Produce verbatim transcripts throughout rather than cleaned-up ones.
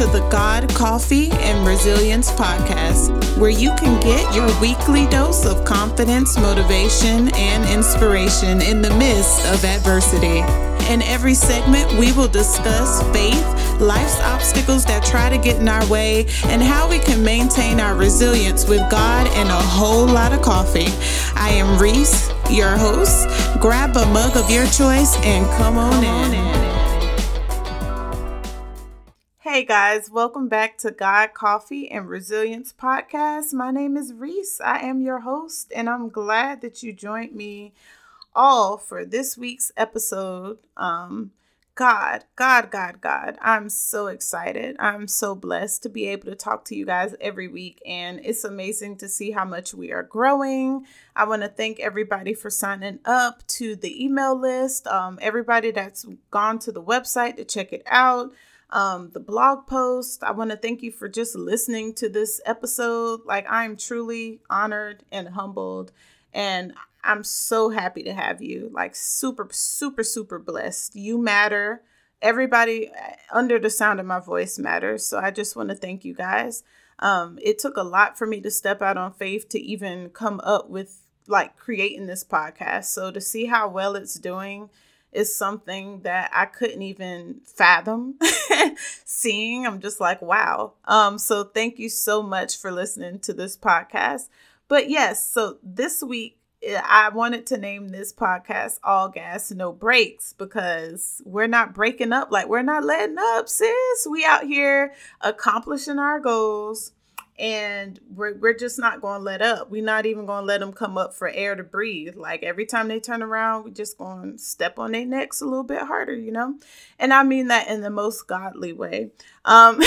to the God, Coffee, and Resilience podcast, where you can get your weekly dose of confidence, motivation, and inspiration in the midst of adversity. In every segment, we will discuss faith, life's obstacles that try to get in our way, and how we can maintain our resilience with God and a whole lot of coffee. I am Reese, your host. Grab a mug of your choice and come on in. Hey guys, welcome back to God, Coffee, and Resilience podcast. My name is Reese. I am your host, and I'm glad that you joined me all for this week's episode. Um, God, God, God, God. I'm so excited. I'm so blessed to be able to talk to you guys every week, and it's amazing to see how much we are growing. I want to thank everybody for signing up to the email list, um, everybody that's gone to the website to check it out. Um, the blog post. I want to thank you for just listening to this episode. Like, I'm truly honored and humbled, and I'm so happy to have you. Like, super, super, super blessed. You matter. Everybody under the sound of my voice matters. So I just want to thank you guys. Um, it took a lot for me to step out on faith to even come up with like creating this podcast. So to see how well it's doing is something that I couldn't even fathom seeing. I'm just like, wow. Um, so thank you so much for listening to this podcast. But yes, so this week I wanted to name this podcast All Gas, No Breaks, because we're not breaking up. Like, we're not letting up, sis. We out here accomplishing our goals, and we're, we're just not going to let up. We're not even going to let them come up for air to breathe. Like, every time they turn around, we're just going to step on their necks a little bit harder, you know? And I mean that in the most godly way. Um,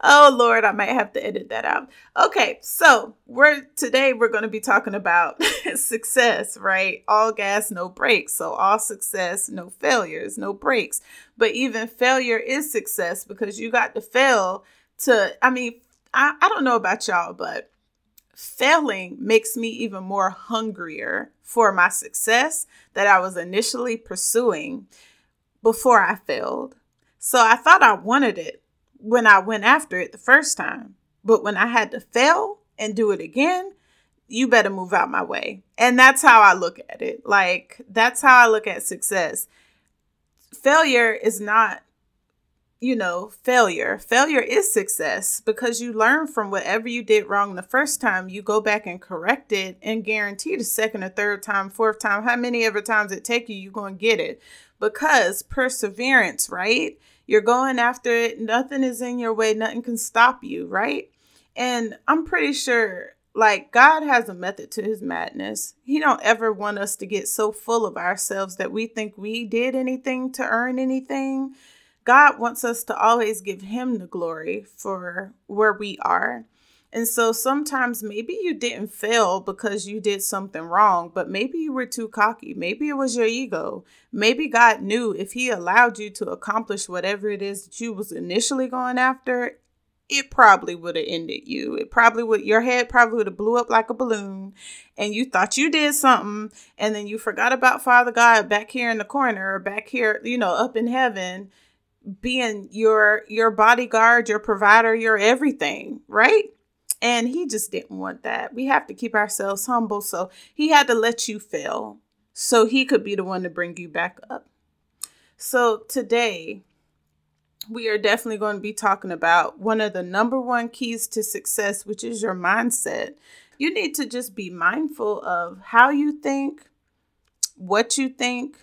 oh, Lord, I might have to edit that out. Okay, so we're today we're going to be talking about success, right? All gas, no breaks. So all success, no failures, no breaks. But even failure is success, because you got to fail to, I mean, I, I don't know about y'all, but failing makes me even more hungrier for my success that I was initially pursuing before I failed. So I thought I wanted it when I went after it the first time, but when I had to fail and do it again, you better move out my way. And that's how I look at it. Like, that's how I look at success. Failure is not, you know, failure. Failure is success, because you learn from whatever you did wrong the first time. You go back and correct it, and guarantee the second or third time, fourth time, how many ever times it take you, you're going to get it, because perseverance, right? You're going after it. Nothing is in your way. Nothing can stop you, right? And I'm pretty sure, like, God has a method to his madness. He don't ever want us to get so full of ourselves that we think we did anything to earn anything. God wants us to always give him the glory for where we are. And so sometimes maybe you didn't fail because you did something wrong, but maybe you were too cocky. Maybe it was your ego. Maybe God knew if he allowed you to accomplish whatever it is that you was initially going after, it probably would have ended you. It probably would, your head probably would have blew up like a balloon, and you thought you did something, and then you forgot about Father God back here in the corner, or back here, you know, up in heaven, being your your bodyguard, your provider, your everything, right? And he just didn't want that. We have to keep ourselves humble. So he had to let you fail so he could be the one to bring you back up. So today we are definitely going to be talking about one of the number one keys to success, which is your mindset. You need to just be mindful of how you think, what you think,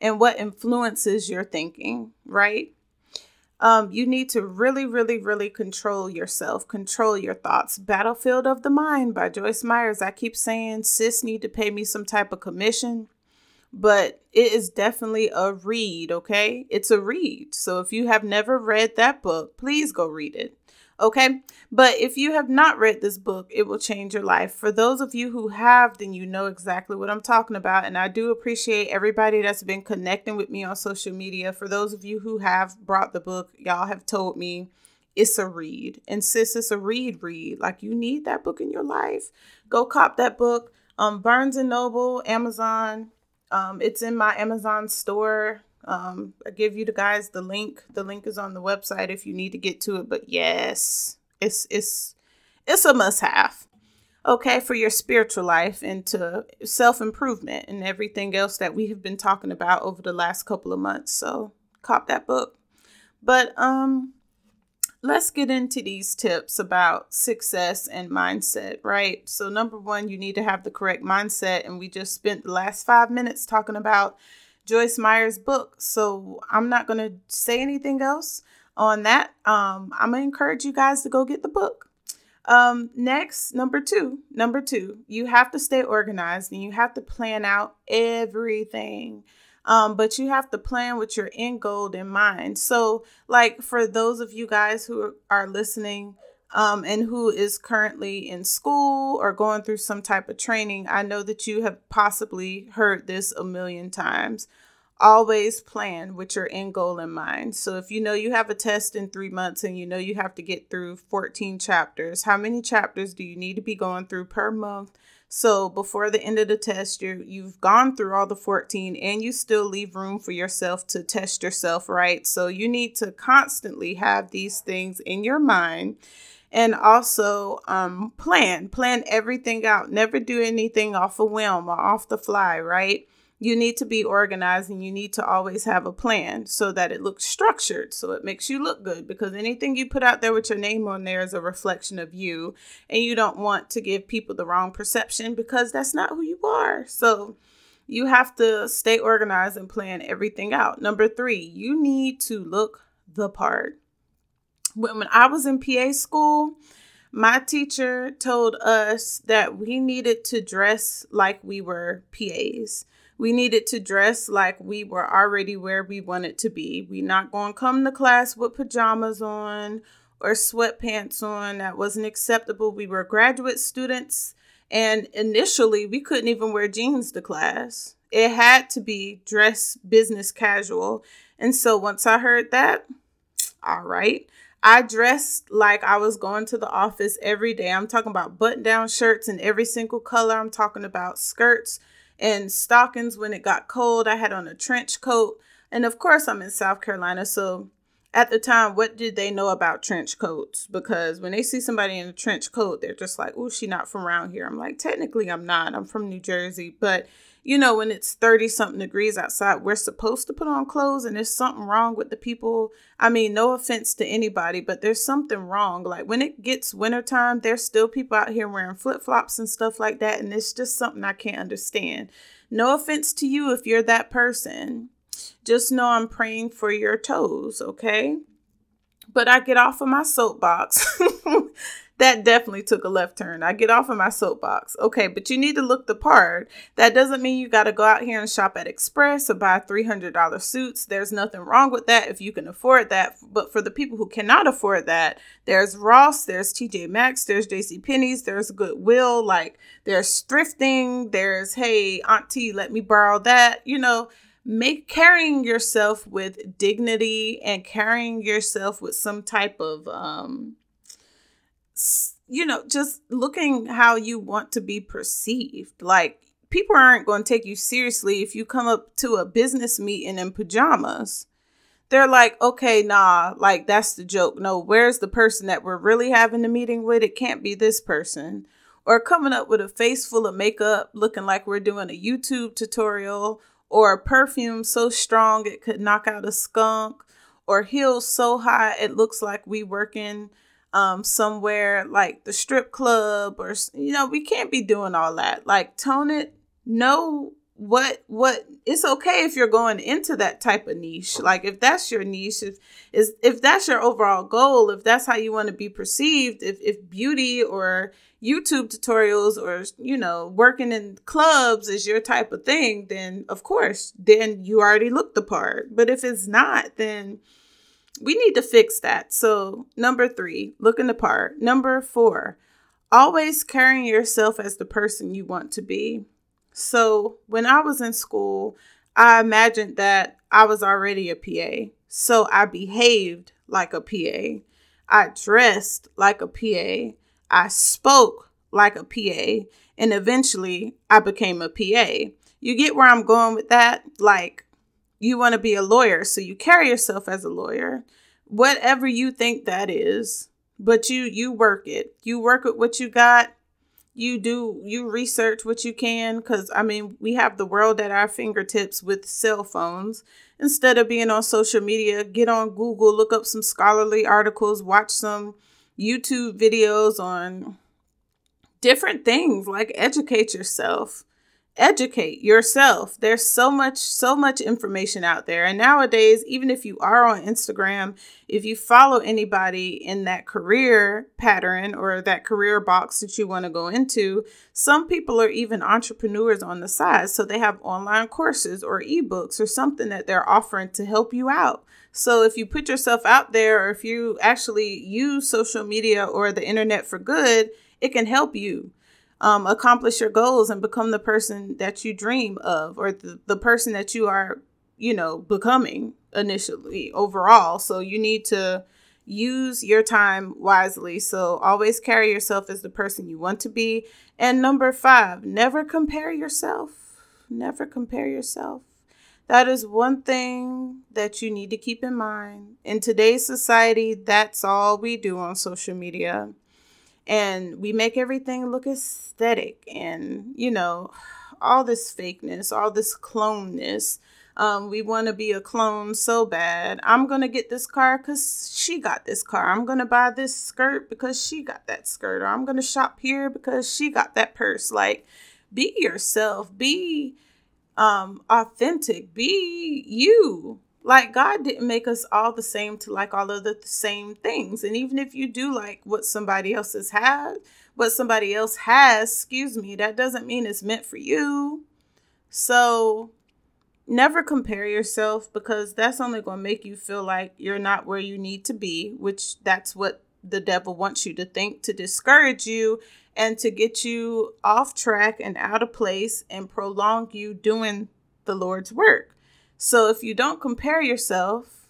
and what influences your thinking, right? Um, you need to really, really, really control yourself, control your thoughts. Battlefield of the Mind by Joyce Meyer. I keep saying, sis need to pay me some type of commission, but it is definitely a read, okay? It's a read. So if you have never read that book, please go read it. Okay, but if you have not read this book, it will change your life. For those of you who have, then you know exactly what I'm talking about. And I do appreciate everybody that's been connecting with me on social media. For those of you who have brought the book, y'all have told me it's a read. And sis, it's a read, read. Like, you need that book in your life. Go cop that book. Um, Barnes and Noble, Amazon. Um, it's in my Amazon store. Um, I give you the guys the link. The link is on the website if you need to get to it. But yes, it's it's it's a must-have. Okay, for your spiritual life and to self-improvement and everything else that we have been talking about over the last couple of months. So cop that book. But um, let's get into these tips about success and mindset, right? So number one, you need to have the correct mindset. And we just spent the last five minutes talking about Joyce Meyer's book. So I'm not going to say anything else on that. Um, I'm going to encourage you guys to go get the book. Um, next, number two, number two, you have to stay organized and you have to plan out everything. Um, but you have to plan with your end goal in mind. So like for those of you guys who are listening, um, and who is currently in school or going through some type of training, I know that you have possibly heard this a million times. Always plan with your end goal in mind. So if you know you have a test in three months and you know you have to get through fourteen chapters, how many chapters do you need to be going through per month? So before the end of the test, you're, you've gone through all the fourteen and you still leave room for yourself to test yourself, right? So you need to constantly have these things in your mind and also um, plan, plan everything out. Never do anything off a whim or off the fly, right? You need to be organized and you need to always have a plan so that it looks structured. So it makes you look good because anything you put out there with your name on there is a reflection of you. And you don't want to give people the wrong perception because that's not who you are. So you have to stay organized and plan everything out. Number three, you need to look the part. When, when I was in P A school, my teacher told us that we needed to dress like we were P As. We needed to dress like we were already where we wanted to be. We're not going to come to class with pajamas on or sweatpants on. That wasn't acceptable. We were graduate students. And initially, we couldn't even wear jeans to class. It had to be dress business casual. And so once I heard that, all right. I dressed like I was going to the office every day. I'm talking about button-down shirts in every single color. I'm talking about skirts and stockings when it got cold. I had on a trench coat. And of course, I'm in South Carolina. So at the time, what did they know about trench coats? Because when they see somebody in a trench coat, they're just like, oh, she's not from around here. I'm like, technically, I'm not. I'm from New Jersey. But, you know, when it's thirty something degrees outside, we're supposed to put on clothes. And there's something wrong with the people. I mean, no offense to anybody, but there's something wrong. Like when it gets wintertime, there's still people out here wearing flip flops and stuff like that. And it's just something I can't understand. No offense to you if you're that person. Just know I'm praying for your toes, okay? But I get off of my soapbox. That definitely took a left turn. I get off of my soapbox. Okay, but you need to look the part. That doesn't mean you got to go out here and shop at Express or buy three hundred dollars suits. There's nothing wrong with that if you can afford that. But for the people who cannot afford that, there's Ross, there's T J Maxx, there's JCPenney's, there's Goodwill, like there's thrifting, there's, hey, auntie, let me borrow that, you know. Make carrying yourself with dignity and carrying yourself with some type of, um, you know, just looking how you want to be perceived. Like people aren't going to take you seriously if you come up to a business meeting in pajamas. They're like, okay, nah, like that's the joke. No, where's the person that we're really having the meeting with? It can't be this person. Or coming up with a face full of makeup, looking like we're doing a YouTube tutorial, or a perfume so strong it could knock out a skunk, or heels so high it looks like we working um, somewhere like the strip club, or, you know, we can't be doing all that. Like tone it, know what, what it's okay if you're going into that type of niche. Like if that's your niche, if, is, if that's your overall goal, if that's how you want to be perceived, if, if beauty or YouTube tutorials or, you know, working in clubs is your type of thing, then of course, then you already look the part. But if it's not, then we need to fix that. So number three, looking the part. Number four, always carrying yourself as the person you want to be. So when I was in school, I imagined that I was already a P A. So I behaved like a P A. I dressed like a P A. I spoke like a P A, and eventually I became a P A. You get where I'm going with that? Like you want to be a lawyer, so you carry yourself as a lawyer, whatever you think that is, but you, you work it, you work with what you got. You do, you research what you can. Cause I mean, we have the world at our fingertips with cell phones. Instead of being on social media, get on Google, look up some scholarly articles, watch some YouTube videos on different things, like educate yourself, educate yourself. There's so much, so much information out there. And nowadays, even if you are on Instagram, if you follow anybody in that career pattern or that career box that you want to go into, some people are even entrepreneurs on the side. So they have online courses or ebooks or something that they're offering to help you out. So if you put yourself out there, or if you actually use social media or the internet for good, it can help you um, accomplish your goals and become the person that you dream of, or the, the person that you are, you know, becoming initially overall. So you need to use your time wisely. So always carry yourself as the person you want to be. And number five, never compare yourself. Never compare yourself. That is one thing that you need to keep in mind. In today's society, that's all we do on social media. And we make everything look aesthetic and, you know, all this fakeness, all this cloneness. Um, we want to be a clone so bad. I'm going to get this car because she got this car. I'm going to buy this skirt because she got that skirt. Or I'm going to shop here because she got that purse. Like, be yourself. Be um, authentic. Be you. Like, God didn't make us all the same to like all of the same things. And even if you do like what somebody else has had, what somebody else has, excuse me, that doesn't mean it's meant for you. So never compare yourself, because that's only going to make you feel like you're not where you need to be, which that's what the devil wants you to think, to discourage you and to get you off track and out of place and prolong you doing the Lord's work. So if you don't compare yourself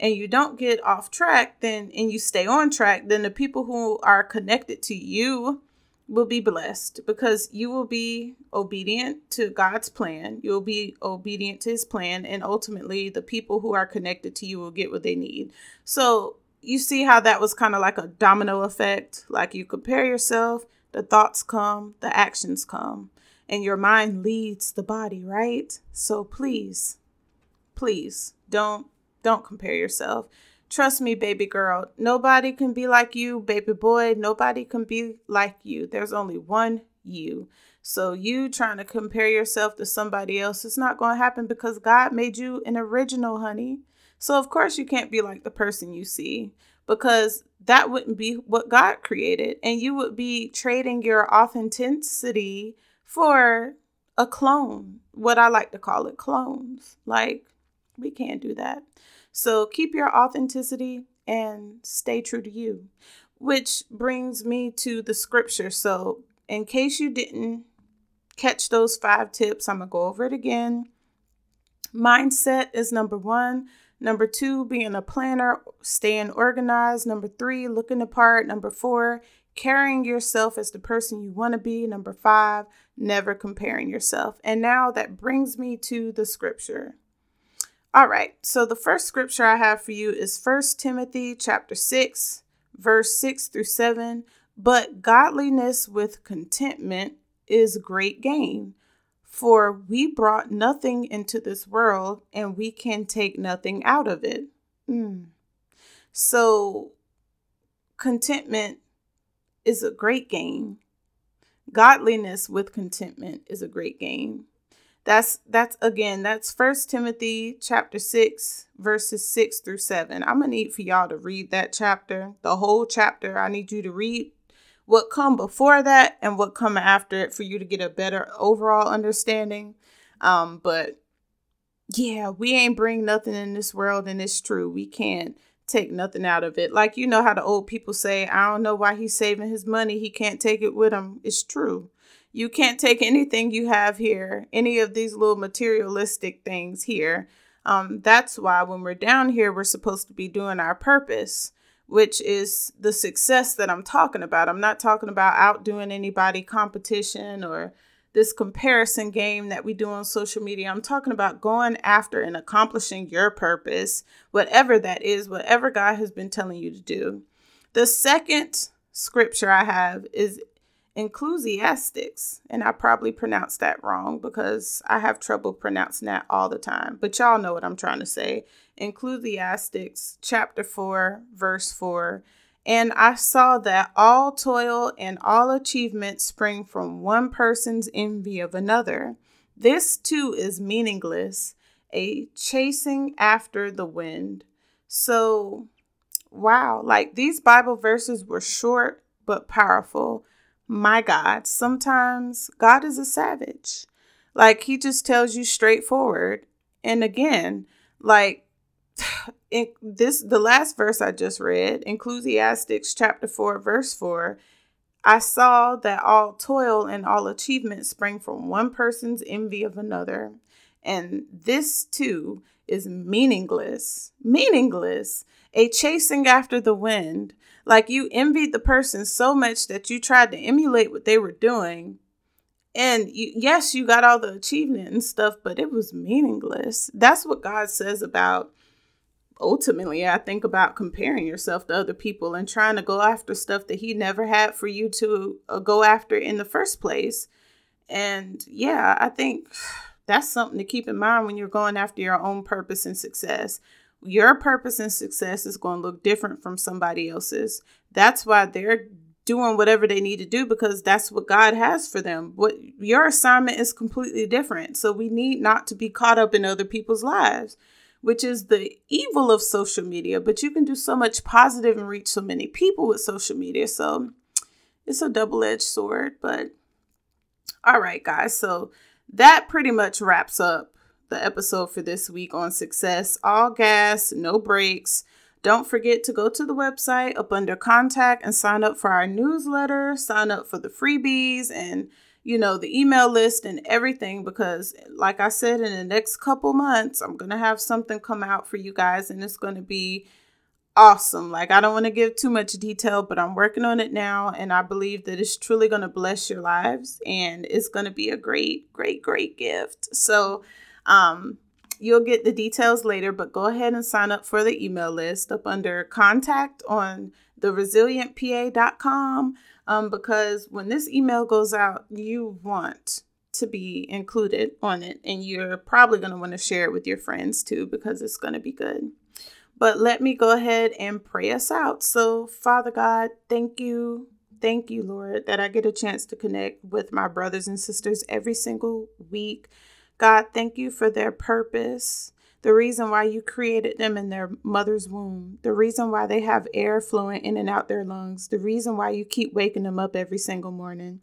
and you don't get off track, then and you stay on track, then the people who are connected to you will be blessed, because you will be obedient to God's plan. You'll be obedient to his plan. And ultimately, the people who are connected to you will get what they need. So you see how that was kind of like a domino effect. Like, you compare yourself, the thoughts come, the actions come, and your mind leads the body, right? So please. Please don't don't compare yourself. Trust me, baby girl. Nobody can be like you, baby boy. Nobody can be like you. There's only one you. So you trying to compare yourself to somebody else, it's not going to happen, because God made you an original, honey. So of course you can't be like the person you see, because that wouldn't be what God created. And you would be trading your authenticity for a clone, what I like to call it, clones. Like, we can't do that. So keep your authenticity and stay true to you, which brings me to the scripture. So in case you didn't catch those five tips, I'm going to go over it again. Mindset is number one. Number two, being a planner, staying organized. Number three, looking the part. Number four, carrying yourself as the person you want to be. Number five, never comparing yourself. And now that brings me to the scripture. All right, so the first scripture I have for you is First Timothy chapter six, verse six through seven. But godliness with contentment is great gain, for we brought nothing into this world and we can take nothing out of it. Mm. So contentment is a great gain. Godliness with contentment is a great gain. That's, that's again, that's First Timothy chapter six, verses six through seven. I'm going to need for y'all to read that chapter, the whole chapter. I need you to read what come before that and what come after it for you to get a better overall understanding. Um, but yeah, we ain't bring nothing in this world, and it's true. We can't take nothing out of it. Like, you know how the old people say, I don't know why he's saving his money. He can't take it with him. It's true. You can't take anything you have here, any of these little materialistic things here. Um, that's why when we're down here, we're supposed to be doing our purpose, which is the success that I'm talking about. I'm not talking about outdoing anybody, competition, or this comparison game that we do on social media. I'm talking about going after and accomplishing your purpose, whatever that is, whatever God has been telling you to do. The second scripture I have is Ecclesiastes, and I probably pronounced that wrong because I have trouble pronouncing that all the time, but y'all know what I'm trying to say. Ecclesiastes chapter four, verse four. And I saw that all toil and all achievement spring from one person's envy of another. This too is meaningless, a chasing after the wind. So, wow, like these Bible verses were short but powerful. My God, sometimes God is a savage. Like he just tells you straightforward. And again, like, in this, the last verse I just read, Ecclesiastes chapter four, verse four, I saw that all toil and all achievement spring from one person's envy of another. And this too is meaningless, meaningless, a chasing after the wind. Like you envied the person so much that you tried to emulate what they were doing. And you, yes, you got all the achievement and stuff, but it was meaningless. That's what God says about ultimately, I think about comparing yourself to other people and trying to go after stuff that he never had for you to uh, go after in the first place. And yeah, I think that's something to keep in mind when you're going after your own purpose and success. Your purpose and success is going to look different from somebody else's. That's why they're doing whatever they need to do, because that's what God has for them. What your assignment is completely different. So we need not to be caught up in other people's lives, which is the evil of social media. But you can do so much positive and reach so many people with social media. So it's a double-edged sword. But all right, guys. So that pretty much wraps up the episode for this week on success. All gas, no breaks. Don't forget to go to the website up under contact and sign up for our newsletter. Sign up for the freebies and, you know, the email list and everything, because like I said, in the next couple months, I'm going to have something come out for you guys and it's going to be awesome. Like, I don't want to give too much detail, but I'm working on it now. And I believe that it's truly going to bless your lives and it's going to be a great, great, great gift. So um, you'll get the details later, but go ahead and sign up for the email list up under contact on the resilient p a dot com. Um, because when this email goes out, you want to be included on it. And you're probably going to want to share it with your friends too, because it's going to be good. But let me go ahead and pray us out. So, Father God, thank you. Thank you, Lord, that I get a chance to connect with my brothers and sisters every single week. God, thank you for their purpose. The reason why you created them in their mother's womb, the reason why they have air flowing in and out their lungs, the reason why you keep waking them up every single morning.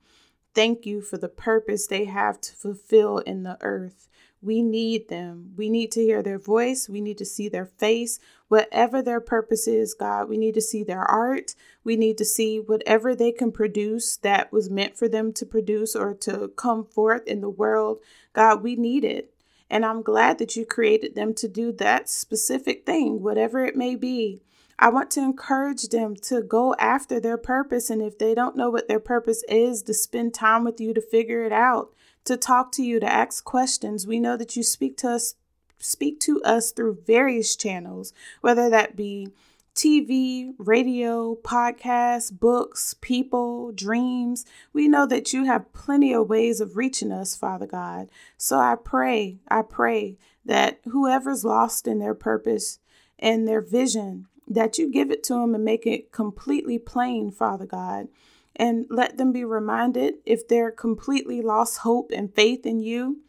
Thank you for the purpose they have to fulfill in the earth. We need them. We need to hear their voice. We need to see their face, whatever their purpose is, God. We need to see their art. We need to see whatever they can produce that was meant for them to produce or to come forth in the world. God, we need it. And I'm glad that you created them to do that specific thing, whatever it may be. I want to encourage them to go after their purpose. And if they don't know what their purpose is, to spend time with you to figure it out, to talk to you, to ask questions. We know that you speak to us, speak to us through various channels, whether that be T V, radio, podcasts, books, people, dreams. We know that you have plenty of ways of reaching us, Father God. So I pray, I pray that whoever's lost in their purpose and their vision, that you give it to them and make it completely plain, Father God, and let them be reminded if they're completely lost hope and faith in you,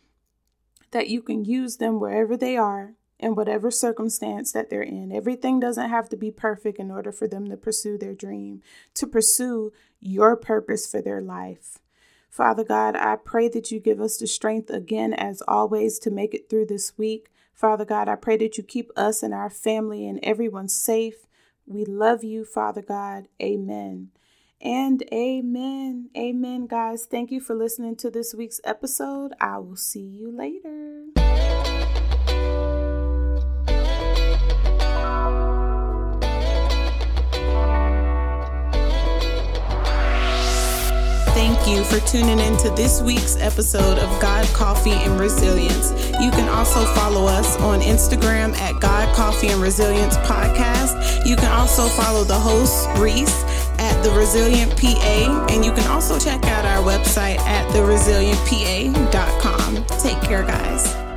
that you can use them wherever they are, in whatever circumstance that they're in. Everything doesn't have to be perfect in order for them to pursue their dream, to pursue your purpose for their life. Father God, I pray that you give us the strength again, as always, to make it through this week. Father God, I pray that you keep us and our family and everyone safe. We love you, Father God. Amen. And amen. Amen, guys. Thank you for listening to this week's episode. I will see you later. you for tuning in to this week's episode of God Coffee and Resilience. You can also follow us on Instagram at God Coffee and Resilience Podcast. You can also follow the host, Reese, at The Resilient P A, and you can also check out our website at the resilient p a dot com. Take care, guys.